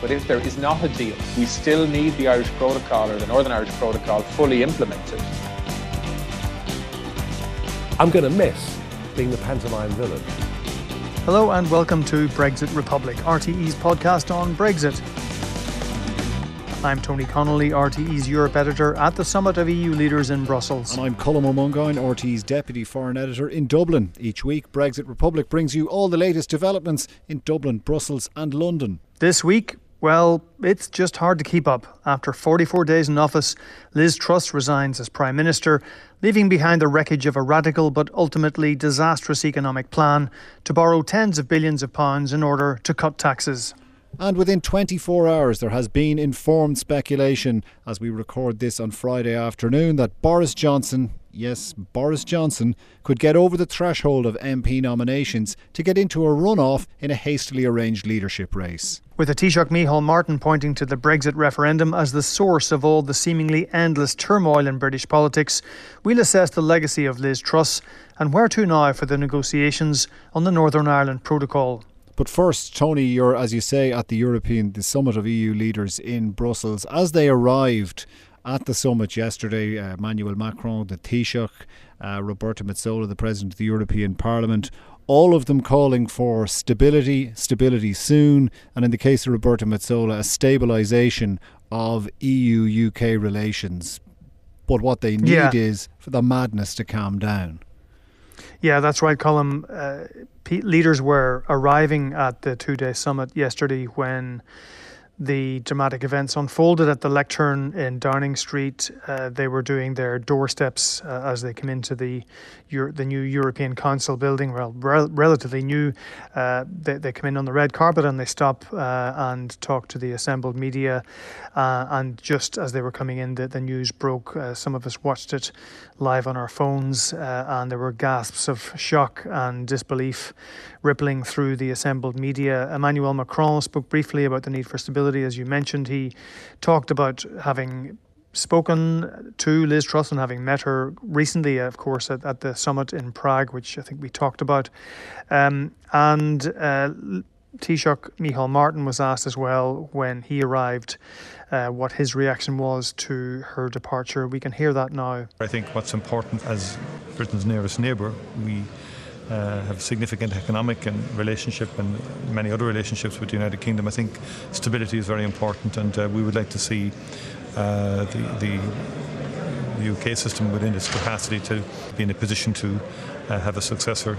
But if there is not a deal, we still need the Irish Protocol or the Northern Irish Protocol fully implemented. I'm going to miss being the pantomime villain. Hello and welcome to Brexit Republic, RTE's podcast on Brexit. I'm Tony Connolly, RTE's Europe editor at the Summit of EU Leaders in Brussels. And I'm Colm Ó Mongáin, RTE's Deputy Foreign Editor in Dublin. Each week, Brexit Republic brings you all the latest developments in Dublin, Brussels and London. This week, well, it's just hard to keep up. After 44 days in office, Liz Truss resigns as Prime Minister, leaving behind the wreckage of a radical but ultimately disastrous economic plan to borrow tens of billions of pounds in order to cut taxes. And within 24 hours, there has been informed speculation, as we record this on Friday afternoon, that Boris Johnson, yes, Boris Johnson, could get over the threshold of MP nominations to get into a runoff in a hastily arranged leadership race. With a Taoiseach Micheál Martin pointing to the Brexit referendum as the source of all the seemingly endless turmoil in British politics, we'll assess the legacy of Liz Truss and where to now for the negotiations on the Northern Ireland Protocol. But first, Tony, you're, as you say, at the Summit of EU Leaders in Brussels. As they arrived at the summit yesterday, Emmanuel Macron, the Taoiseach, Roberta Metsola, the President of the European Parliament, all of them calling for stability soon, and in the case of Roberta Metsola, a stabilisation of EU-UK relations. But what they need is for the madness to calm down. Yeah, that's right, Colm. Leaders were arriving at the two-day summit yesterday when the dramatic events unfolded at the lectern in Downing Street. They were doing their doorsteps as they came into the new European Council building, relatively new. They come in on the red carpet and they stop and talk to the assembled media. And just as they were coming in, the news broke. Some of us watched it live on our phones, and there were gasps of shock and disbelief rippling through the assembled media. Emmanuel Macron spoke briefly about the need for stability. As you mentioned, he talked about having spoken to Liz Truss and having met her recently, of course, at the summit in Prague, which I think we talked about. Taoiseach Micheál Martin was asked as well when he arrived what his reaction was to her departure. We can hear that now. I think what's important as Britain's nearest neighbour, we have significant economic and relationship and many other relationships with the United Kingdom. I think stability is very important, and we would like to see the UK system within its capacity to be in a position to have a successor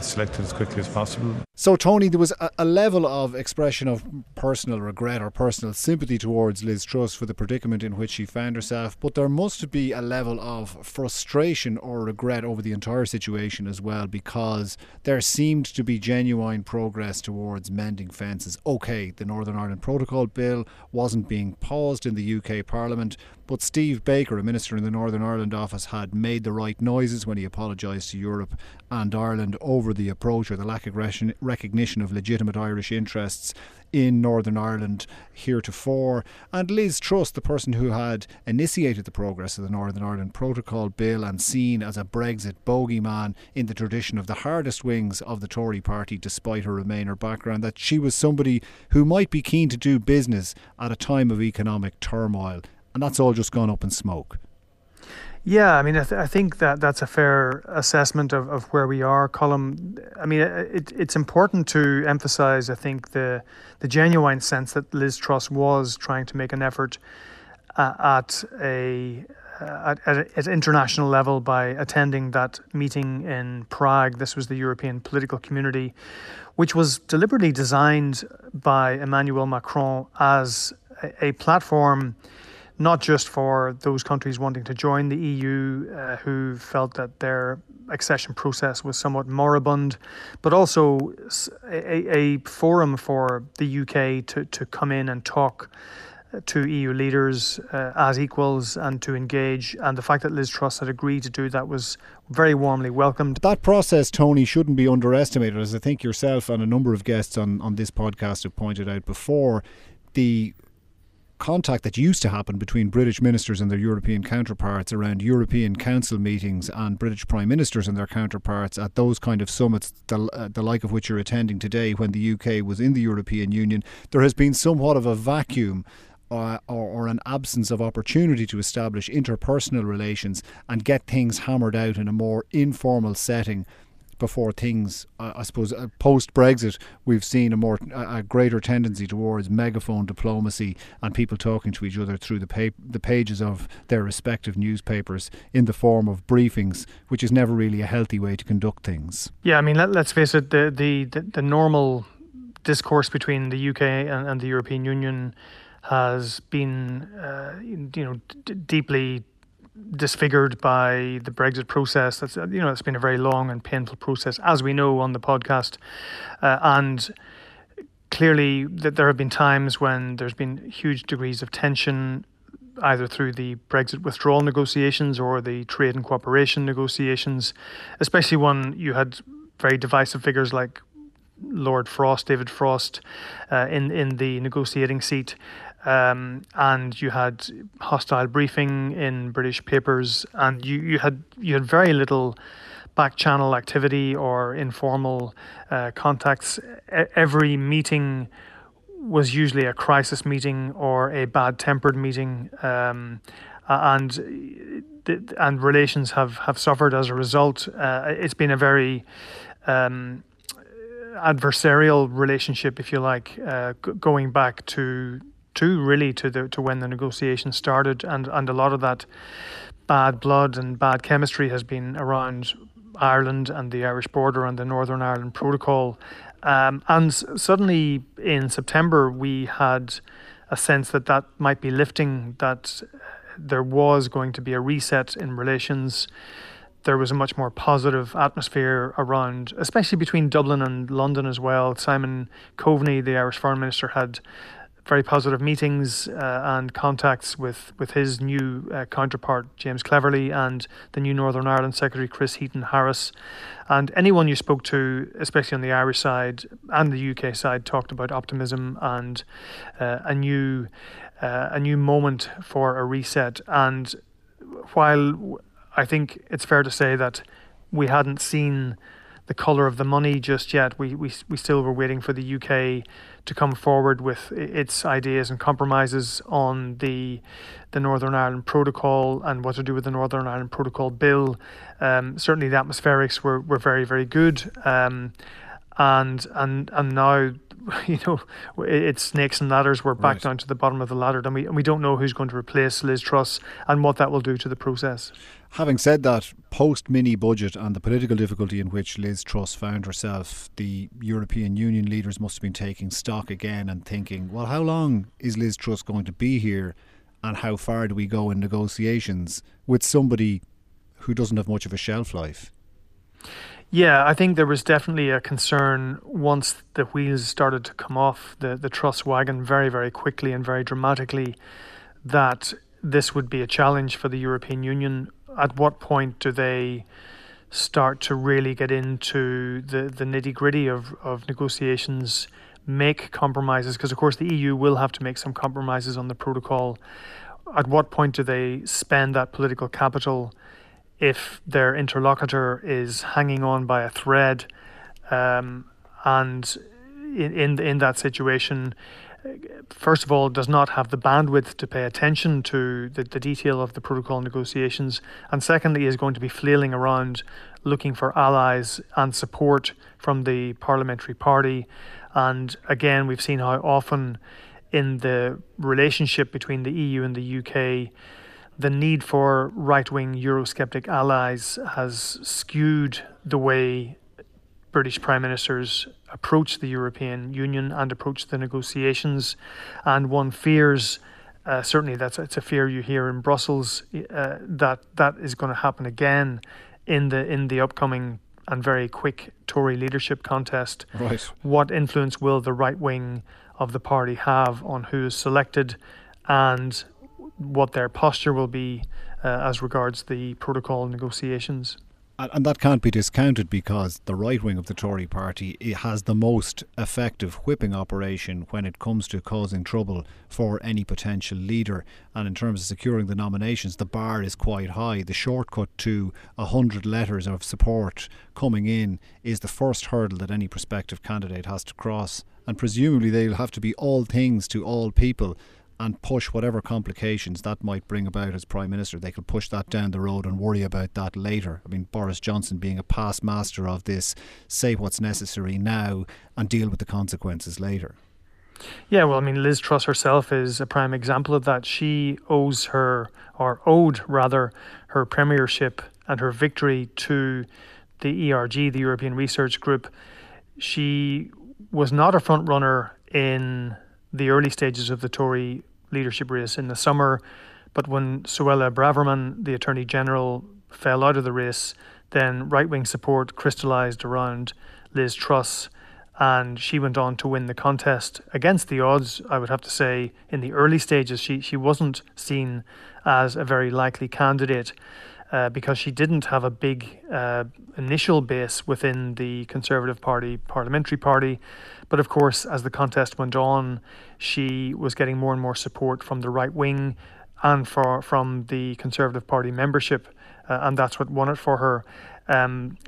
selected as quickly as possible. So, Tony, there was a level of expression of personal regret or personal sympathy towards Liz Truss for the predicament in which she found herself, but there must be a level of frustration or regret over the entire situation as well, because there seemed to be genuine progress towards mending fences. Okay, the Northern Ireland Protocol Bill wasn't being paused in the UK Parliament, but Steve Baker, a minister in the Northern Ireland office, had made the right noises when he apologised to Europe and Ireland over the approach or the lack of recognition of legitimate Irish interests in Northern Ireland heretofore. And Liz Truss, the person who had initiated the progress of the Northern Ireland Protocol Bill and seen as a Brexit bogeyman in the tradition of the hardest wings of the Tory party, despite her Remainer background, that she was somebody who might be keen to do business at a time of economic turmoil. And that's all just gone up in smoke. Yeah, I mean, I think that's a fair assessment of where we are, Colm. I mean, it's important to emphasise, I think, the genuine sense that Liz Truss was trying to make an effort at international level by attending that meeting in Prague. This was the European Political Community, which was deliberately designed by Emmanuel Macron as a platform not just for those countries wanting to join the EU who felt that their accession process was somewhat moribund, but also a forum for the UK to come in and talk to EU leaders as equals and to engage, and the fact that Liz Truss had agreed to do that was very warmly welcomed. That process, Tony, shouldn't be underestimated, as I think yourself and a number of guests on this podcast have pointed out before. The contact that used to happen between British ministers and their European counterparts around European Council meetings and British Prime Ministers and their counterparts at those kind of summits, the like of which you're attending today when the UK was in the European Union, there has been somewhat of a vacuum or an absence of opportunity to establish interpersonal relations and get things hammered out in a more informal setting before things, I suppose, post-Brexit, we've seen a greater tendency towards megaphone diplomacy and people talking to each other through the pages of their respective newspapers in the form of briefings, which is never really a healthy way to conduct things. Yeah, I mean, let's face it, the normal discourse between the UK and the European Union has been, deeply disfigured by the Brexit process. That's, it's been a very long and painful process, as we know on the podcast. And clearly there have been times when there's been huge degrees of tension, either through the Brexit withdrawal negotiations or the trade and cooperation negotiations, especially when you had very divisive figures like Lord Frost, David Frost, in the negotiating seat. And you had hostile briefing in British papers, and you had very little back channel activity or informal contacts. Every meeting was usually a crisis meeting or a bad-tempered meeting, and relations have suffered as a result. It's been a very adversarial relationship, if you like, going back to when the negotiations started, and a lot of that bad blood and bad chemistry has been around Ireland and the Irish border and the Northern Ireland Protocol. And suddenly in September we had a sense that might be lifting, that there was going to be a reset in relations. There was a much more positive atmosphere around, especially between Dublin and London as well. Simon Coveney, the Irish Foreign Minister, had very positive meetings and contacts with his new counterpart, James Cleverly, and the new Northern Ireland Secretary, Chris Heaton-Harris. And anyone you spoke to, especially on the Irish side and the UK side, talked about optimism and a new moment for a reset. And while I think it's fair to say that we hadn't seen the colour of the money just yet, we still were waiting for the UK to come forward with its ideas and compromises on the Northern Ireland Protocol and what to do with the Northern Ireland Protocol Bill. Certainly the atmospherics were very, very good, and now, it's snakes and ladders. We're back down to the bottom of the ladder, and we don't know who's going to replace Liz Truss and what that will do to the process. Having said that, post-mini budget and the political difficulty in which Liz Truss found herself, the European Union leaders must have been taking stock again and thinking, well, how long is Liz Truss going to be here, and how far do we go in negotiations with somebody who doesn't have much of a shelf life? Yeah, I think there was definitely a concern once the wheels started to come off the Truss wagon very, very quickly and very dramatically, that this would be a challenge for the European Union. At what point do they start to really get into the nitty-gritty of negotiations, make compromises? Because, of course, the EU will have to make some compromises on the protocol. At what point do they spend that political capital if their interlocutor is hanging on by a thread? And in that situation, first of all, does not have the bandwidth to pay attention to the detail of the protocol negotiations, and secondly is going to be flailing around looking for allies and support from the parliamentary party. And again, we've seen how often in the relationship between the EU and the UK, the need for right-wing Eurosceptic allies has skewed the way British Prime Ministers approach the European Union and approach the negotiations. And one fears, certainly it's a fear you hear in Brussels, that is going to happen again in the upcoming and very quick Tory leadership contest. Right. What influence will the right wing of the party have on who is selected and what their posture will be as regards the protocol negotiations. And that can't be discounted, because the right wing of the Tory party has the most effective whipping operation when it comes to causing trouble for any potential leader. And in terms of securing the nominations, the bar is quite high. The shortcut to 100 letters of support coming in is the first hurdle that any prospective candidate has to cross. And presumably they'll have to be all things to all people and push whatever complications that might bring about as Prime Minister. They could push that down the road and worry about that later. I mean, Boris Johnson being a past master of this, say what's necessary now and deal with the consequences later. Yeah, well, I mean, Liz Truss herself is a prime example of that. She owed her premiership and her victory to the ERG, the European Research Group. She was not a front runner in the early stages of the Tory leadership race in the summer, but when Suella Braverman, the Attorney General, fell out of the race, then right-wing support crystallised around Liz Truss, and she went on to win the contest against the odds. I would have to say, in the early stages, she wasn't seen as a very likely candidate because she didn't have a big initial base within the Conservative Party, parliamentary party. But of course, as the contest went on, she was getting more and more support from the right wing and from the Conservative Party membership, and that's what won it for her.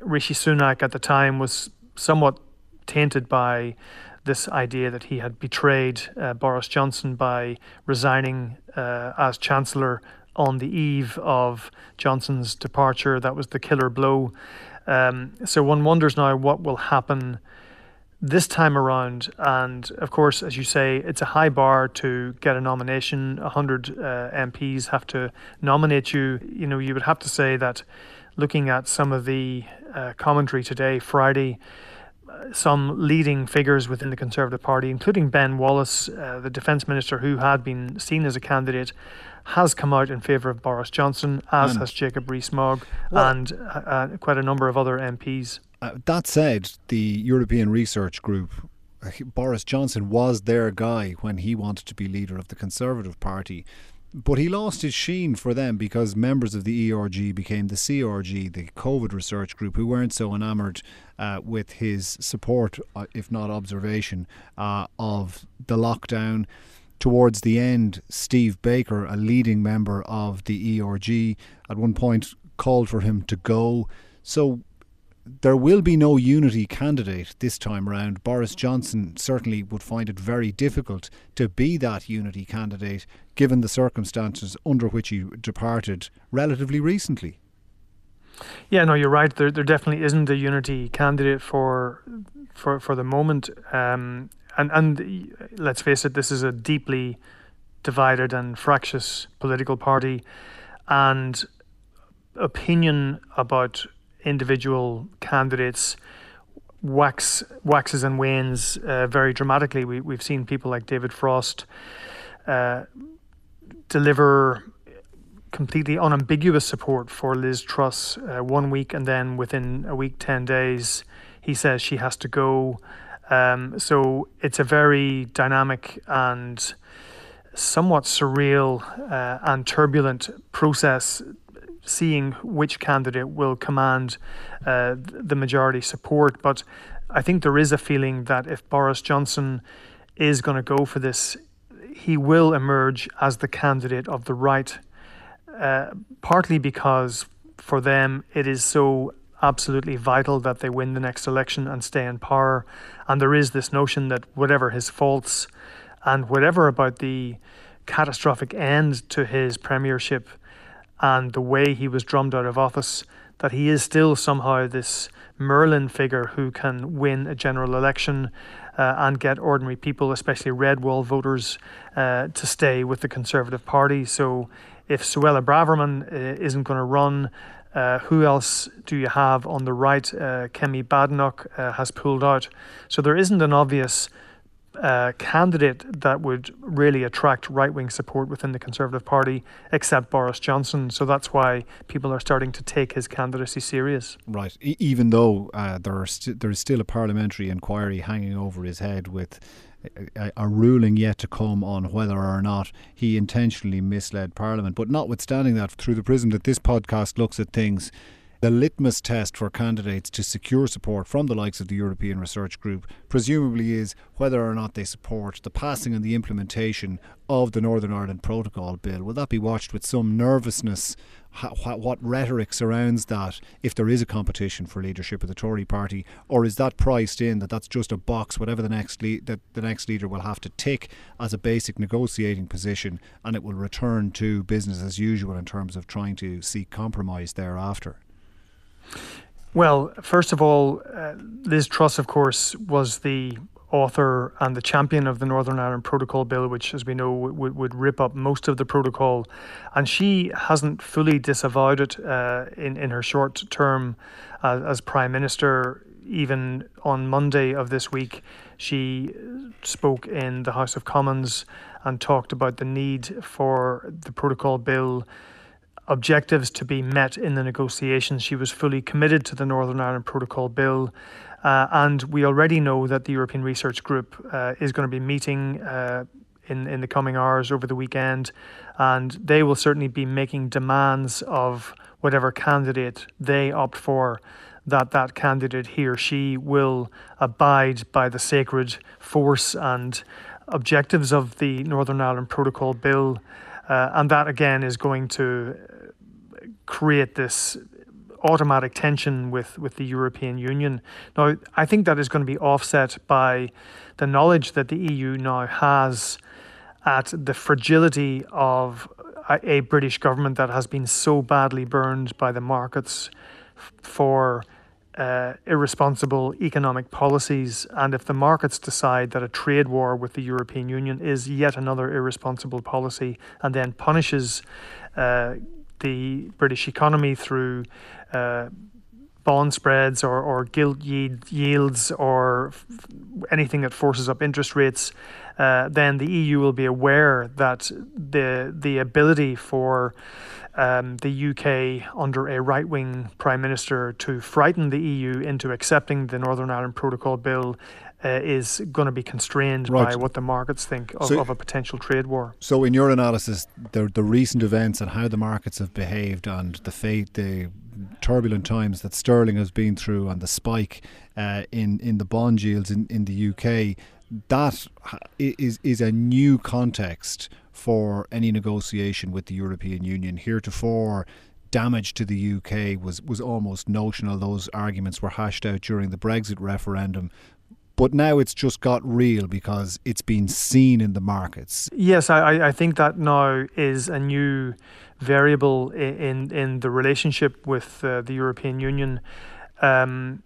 Rishi Sunak at the time was somewhat tainted by this idea that he had betrayed Boris Johnson by resigning as Chancellor on the eve of Johnson's departure. That was the killer blow. So one wonders now what will happen this time around. And of course, as you say, it's a high bar to get a nomination. 100 MPs have to nominate you. You know, you would have to say that looking at some of the commentary today, Friday, some leading figures within the Conservative Party, including Ben Wallace, the Defence Minister, who had been seen as a candidate, has come out in favour of Boris Johnson, as has Jacob Rees-Mogg and quite a number of other MPs. That said, the European Research Group, Boris Johnson was their guy when he wanted to be leader of the Conservative Party. But he lost his sheen for them because members of the ERG became the CRG, the COVID research group, who weren't so enamoured with his support, if not observation, of the lockdown. Towards the end, Steve Baker, a leading member of the ERG, at one point called for him to go. So there will be no unity candidate this time round. Boris Johnson certainly would find it very difficult to be that unity candidate, given the circumstances under which he departed relatively recently. Yeah, no, you're right. There definitely isn't a unity candidate for the moment. And let's face it, this is a deeply divided and fractious political party, and opinion about individual candidates waxes and wanes very dramatically. We've seen people like David Frost deliver completely unambiguous support for Liz Truss 1 week, and then within a week, 10 days, he says she has to go. So it's a very dynamic and somewhat surreal and turbulent process, seeing which candidate will command the majority support. But I think there is a feeling that if Boris Johnson is going to go for this, he will emerge as the candidate of the right, partly because for them it is so absolutely vital that they win the next election and stay in power. And there is this notion that whatever his faults and whatever about the catastrophic end to his premiership and the way he was drummed out of office, that he is still somehow this Merlin figure who can win a general election and get ordinary people, especially red wall voters, to stay with the Conservative Party. So if Suella Braverman isn't going to run, who else do you have on the right? Kemi Badenoch has pulled out. So there isn't an obvious candidate that would really attract right-wing support within the Conservative Party except Boris Johnson. So that's why people are starting to take his candidacy serious. Right. Even though there is still a parliamentary inquiry hanging over his head with a ruling yet to come on whether or not he intentionally misled Parliament. But notwithstanding that, through the prism that this podcast looks at things, the litmus test for candidates to secure support from the likes of the European Research Group presumably is whether or not they support the passing and the implementation of the Northern Ireland Protocol Bill. Will that be watched with some nervousness? What rhetoric surrounds that, if there is a competition for leadership of the Tory party? Or is that priced in, that that's just a box, whatever the next leader will have to tick as a basic negotiating position, and it will return to business as usual in terms of trying to seek compromise thereafter? Well, first of all, Liz Truss, of course, was the author and the champion of the Northern Ireland Protocol Bill, which, as we know, would rip up most of the protocol. And she hasn't fully disavowed it in her short term as Prime Minister. Even on Monday of this week, she spoke in the House of Commons and talked about the need for the Protocol Bill objectives to be met in the negotiations. She was fully committed to the Northern Ireland Protocol Bill. And we already know that the European Research Group is going to be meeting in the coming hours over the weekend, and they will certainly be making demands of whatever candidate they opt for, that candidate, he or she, will abide by the sacred force and objectives of the Northern Ireland Protocol Bill. And that, again, is going to create this automatic tension with the European Union. Now, I think that is going to be offset by the knowledge that the EU now has at the fragility of a British government that has been so badly burned by the markets for irresponsible economic policies. And if the markets decide that a trade war with the European Union is yet another irresponsible policy, and then punishes the British economy through bond spreads or gilt yields or anything that forces up interest rates, then the EU will be aware that the ability for the UK under a right-wing Prime Minister to frighten the EU into accepting the Northern Ireland Protocol Bill is going to be constrained by what the markets think of a potential trade war. So in your analysis, the recent events and how the markets have behaved and the turbulent times that sterling has been through and the spike in the bond yields in the UK, that is a new context for any negotiation with the European Union. Heretofore, damage to the UK was almost notional. Those arguments were hashed out during the Brexit referendum. But now it's just got real because it's been seen in the markets. Yes, I think that now is a new variable in the relationship with the European Union. I mean,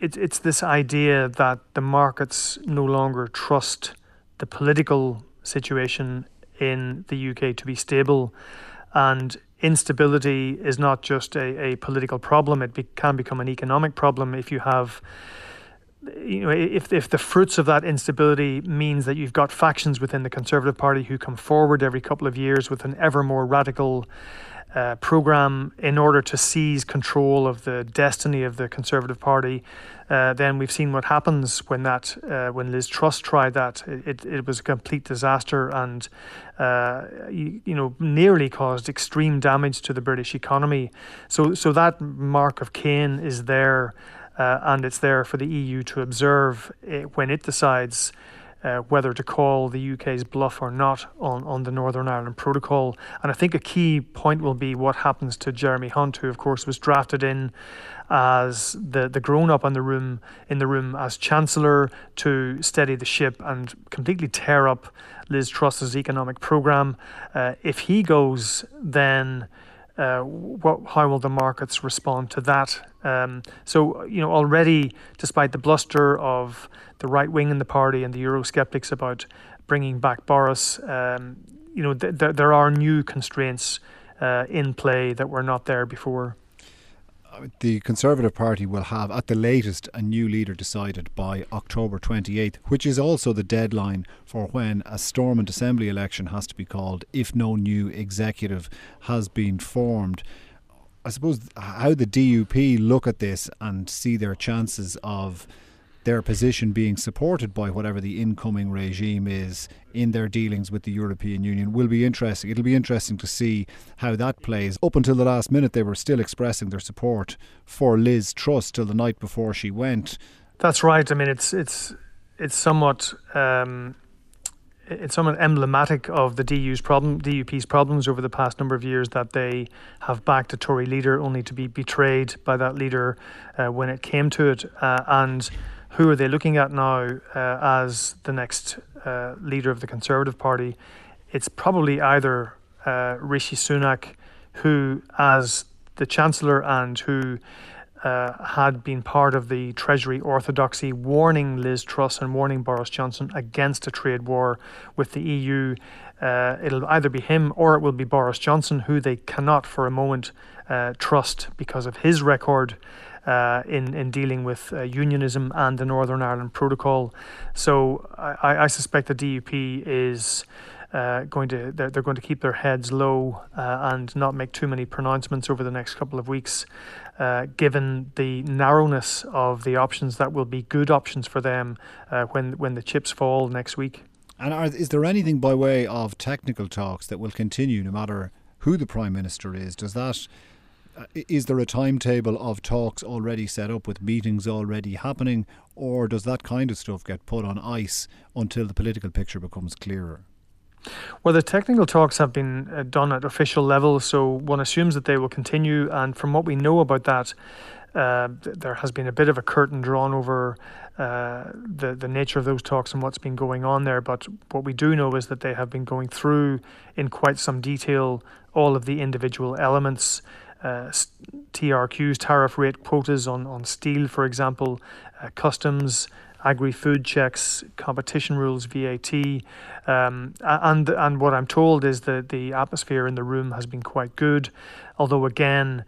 it's this idea that the markets no longer trust the political situation in the UK to be stable, and instability is not just a political problem. It can become an economic problem if you have, if the fruits of that instability means that you've got factions within the Conservative Party who come forward every couple of years with an ever more radical program in order to seize control of the destiny of the Conservative Party, then we've seen what happens when that when Liz Truss tried that. It was a complete disaster, and nearly caused extreme damage to the British economy. So that mark of Cain is there, and it's there for the EU to observe when it decides whether to call the UK's bluff or not on the Northern Ireland Protocol. And I think a key point will be what happens to Jeremy Hunt, who of course was drafted in as the grown-up in the room as Chancellor to steady the ship and completely tear up Liz Truss's economic programme. If he goes, then how will the markets respond to that? So already, despite the bluster of the right wing in the party and the Eurosceptics about bringing back Boris, there are new constraints in play that were not there before. The Conservative Party will have, at the latest, a new leader decided by October 28th, which is also the deadline for when a Stormont Assembly election has to be called if no new executive has been formed. I suppose how the DUP look at this and see their chances of their position being supported by whatever the incoming regime is in their dealings with the European Union will be interesting. It'll be interesting to see how that plays. Up until the last minute, they were still expressing their support for Liz Truss till the night before she went. That's right. I mean, it's somewhat emblematic of the DUP's problems over the past number of years, that they have backed a Tory leader only to be betrayed by that leader when it came to it. And who are they looking at now as the next leader of the Conservative Party? It's probably either Rishi Sunak, who as the Chancellor and who had been part of the Treasury orthodoxy, warning Liz Truss and warning Boris Johnson against a trade war with the EU. It'll either be him or it will be Boris Johnson, who they cannot for a moment trust because of his record in dealing with unionism and the Northern Ireland Protocol. So I suspect the DUP is they're going to keep their heads low and not make too many pronouncements over the next couple of weeks, given the narrowness of the options that will be good options for them when the chips fall next week. And is there anything by way of technical talks that will continue no matter who the Prime Minister is? Is there a timetable of talks already set up with meetings already happening, or does that kind of stuff get put on ice until the political picture becomes clearer? Well, the technical talks have been done at official level, so one assumes that they will continue. And from what we know about that, there has been a bit of a curtain drawn over the nature of those talks and what's been going on there. But what we do know is that they have been going through in quite some detail all of the individual elements. TRQs, tariff rate quotas on steel, for example, customs, agri-food checks, competition rules, VAT, and what I'm told is that the atmosphere in the room has been quite good, although again,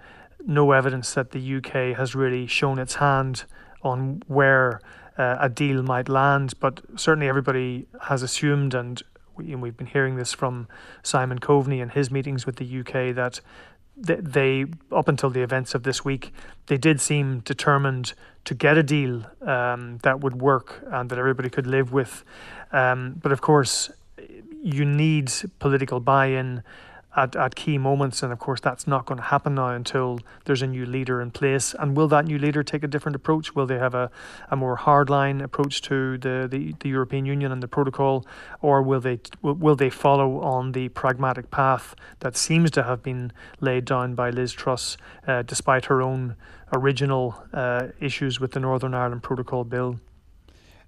no evidence that the UK has really shown its hand on where a deal might land. But certainly everybody has assumed, and we've been hearing this from Simon Coveney and his meetings with the UK, that they, up until the events of this week, they did seem determined to get a deal that would work and that everybody could live with. But of course, you need political buy-in at key moments. And of course, that's not going to happen now until there's a new leader in place. And will that new leader take a different approach? Will they have a more hardline approach to the European Union and the protocol? Or will they follow on the pragmatic path that seems to have been laid down by Liz Truss, despite her own original issues with the Northern Ireland Protocol Bill?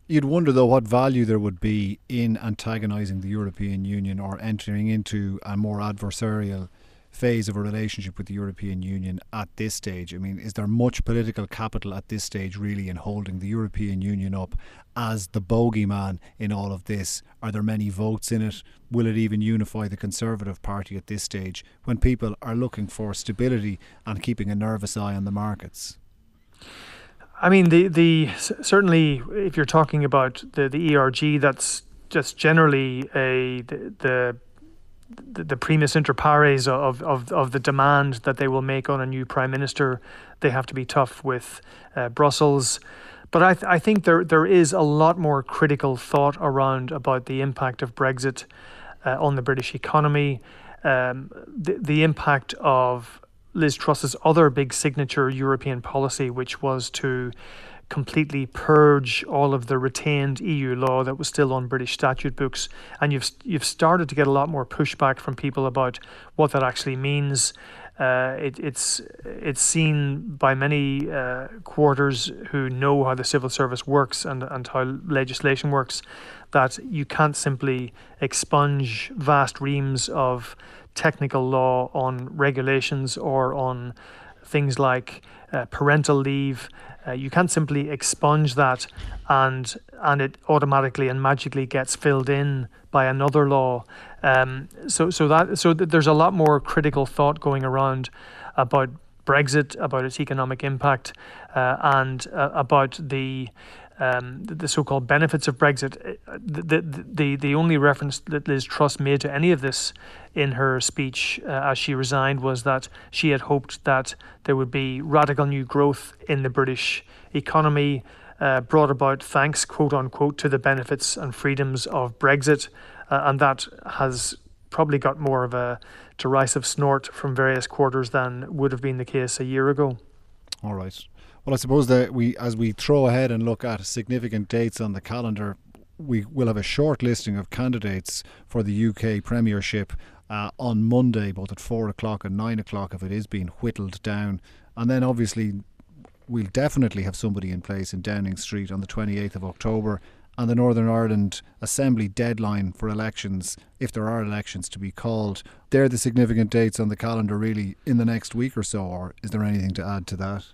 You'd wonder, though, what value there would be in antagonising the European Union or entering into a more adversarial phase of a relationship with the European Union at this stage. I mean, is there much political capital at this stage really in holding the European Union up as the bogeyman in all of this? Are there many votes in it? Will it even unify the Conservative Party at this stage when people are looking for stability and keeping a nervous eye on the markets? I mean, the certainly if you're talking about the ERG, that's just generally the primus inter pares of the demand that they will make on a new Prime Minister. They have to be tough with Brussels. But I think there is a lot more critical thought around about the impact of Brexit on the British economy, the impact of Liz Truss's other big signature European policy, which was to completely purge all of the retained EU law that was still on British statute books. And you've started to get a lot more pushback from people about what that actually means. It's seen by many quarters who know how the civil service works and how legislation works, that you can't simply expunge vast reams of technical law on regulations or on things like parental leave. You can't simply expunge that and it automatically and magically gets filled in by another law. So there's a lot more critical thought going around about Brexit, about its economic impact, and about the so-called benefits of Brexit. The only reference that Liz Truss made to any of this in her speech as she resigned was that she had hoped that there would be radical new growth in the British economy, brought about thanks, quote unquote, to the benefits and freedoms of Brexit. And that has probably got more of a derisive snort from various quarters than would have been the case a year ago. All right. Well, I suppose that as we throw ahead and look at significant dates on the calendar, we will have a short listing of candidates for the UK Premiership on Monday, both at 4 o'clock and 9 o'clock, if it is being whittled down. And then obviously we'll definitely have somebody in place in Downing Street on the 28th of October, and the Northern Ireland Assembly deadline for elections, if there are elections to be called. They're the significant dates on the calendar really in the next week or so, or is there anything to add to that?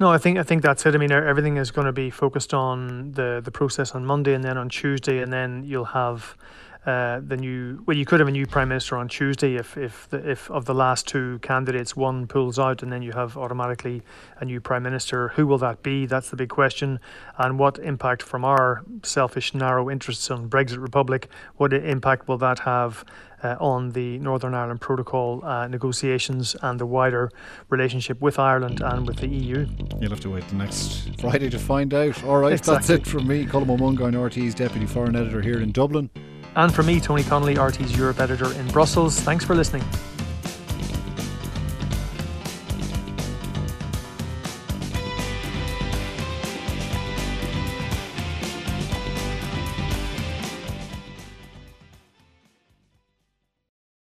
No, I think that's it. I mean, everything is going to be focused on the process on Monday, and then on Tuesday, and then you'll have the new... Well, you could have a new Prime Minister on Tuesday if of the last two candidates, one pulls out, and then you have automatically a new Prime Minister. Who will that be? That's the big question. And what impact from our selfish, narrow interests on Brexit Republic, what impact will that have on the Northern Ireland Protocol negotiations and the wider relationship with Ireland and with the EU? You'll have to wait till next Friday to find out. All right, exactly. That's it from me, Colm Ó Mongáin, RT's Deputy Foreign Editor here in Dublin. And from me, Tony Connolly, RT's Europe Editor in Brussels. Thanks for listening.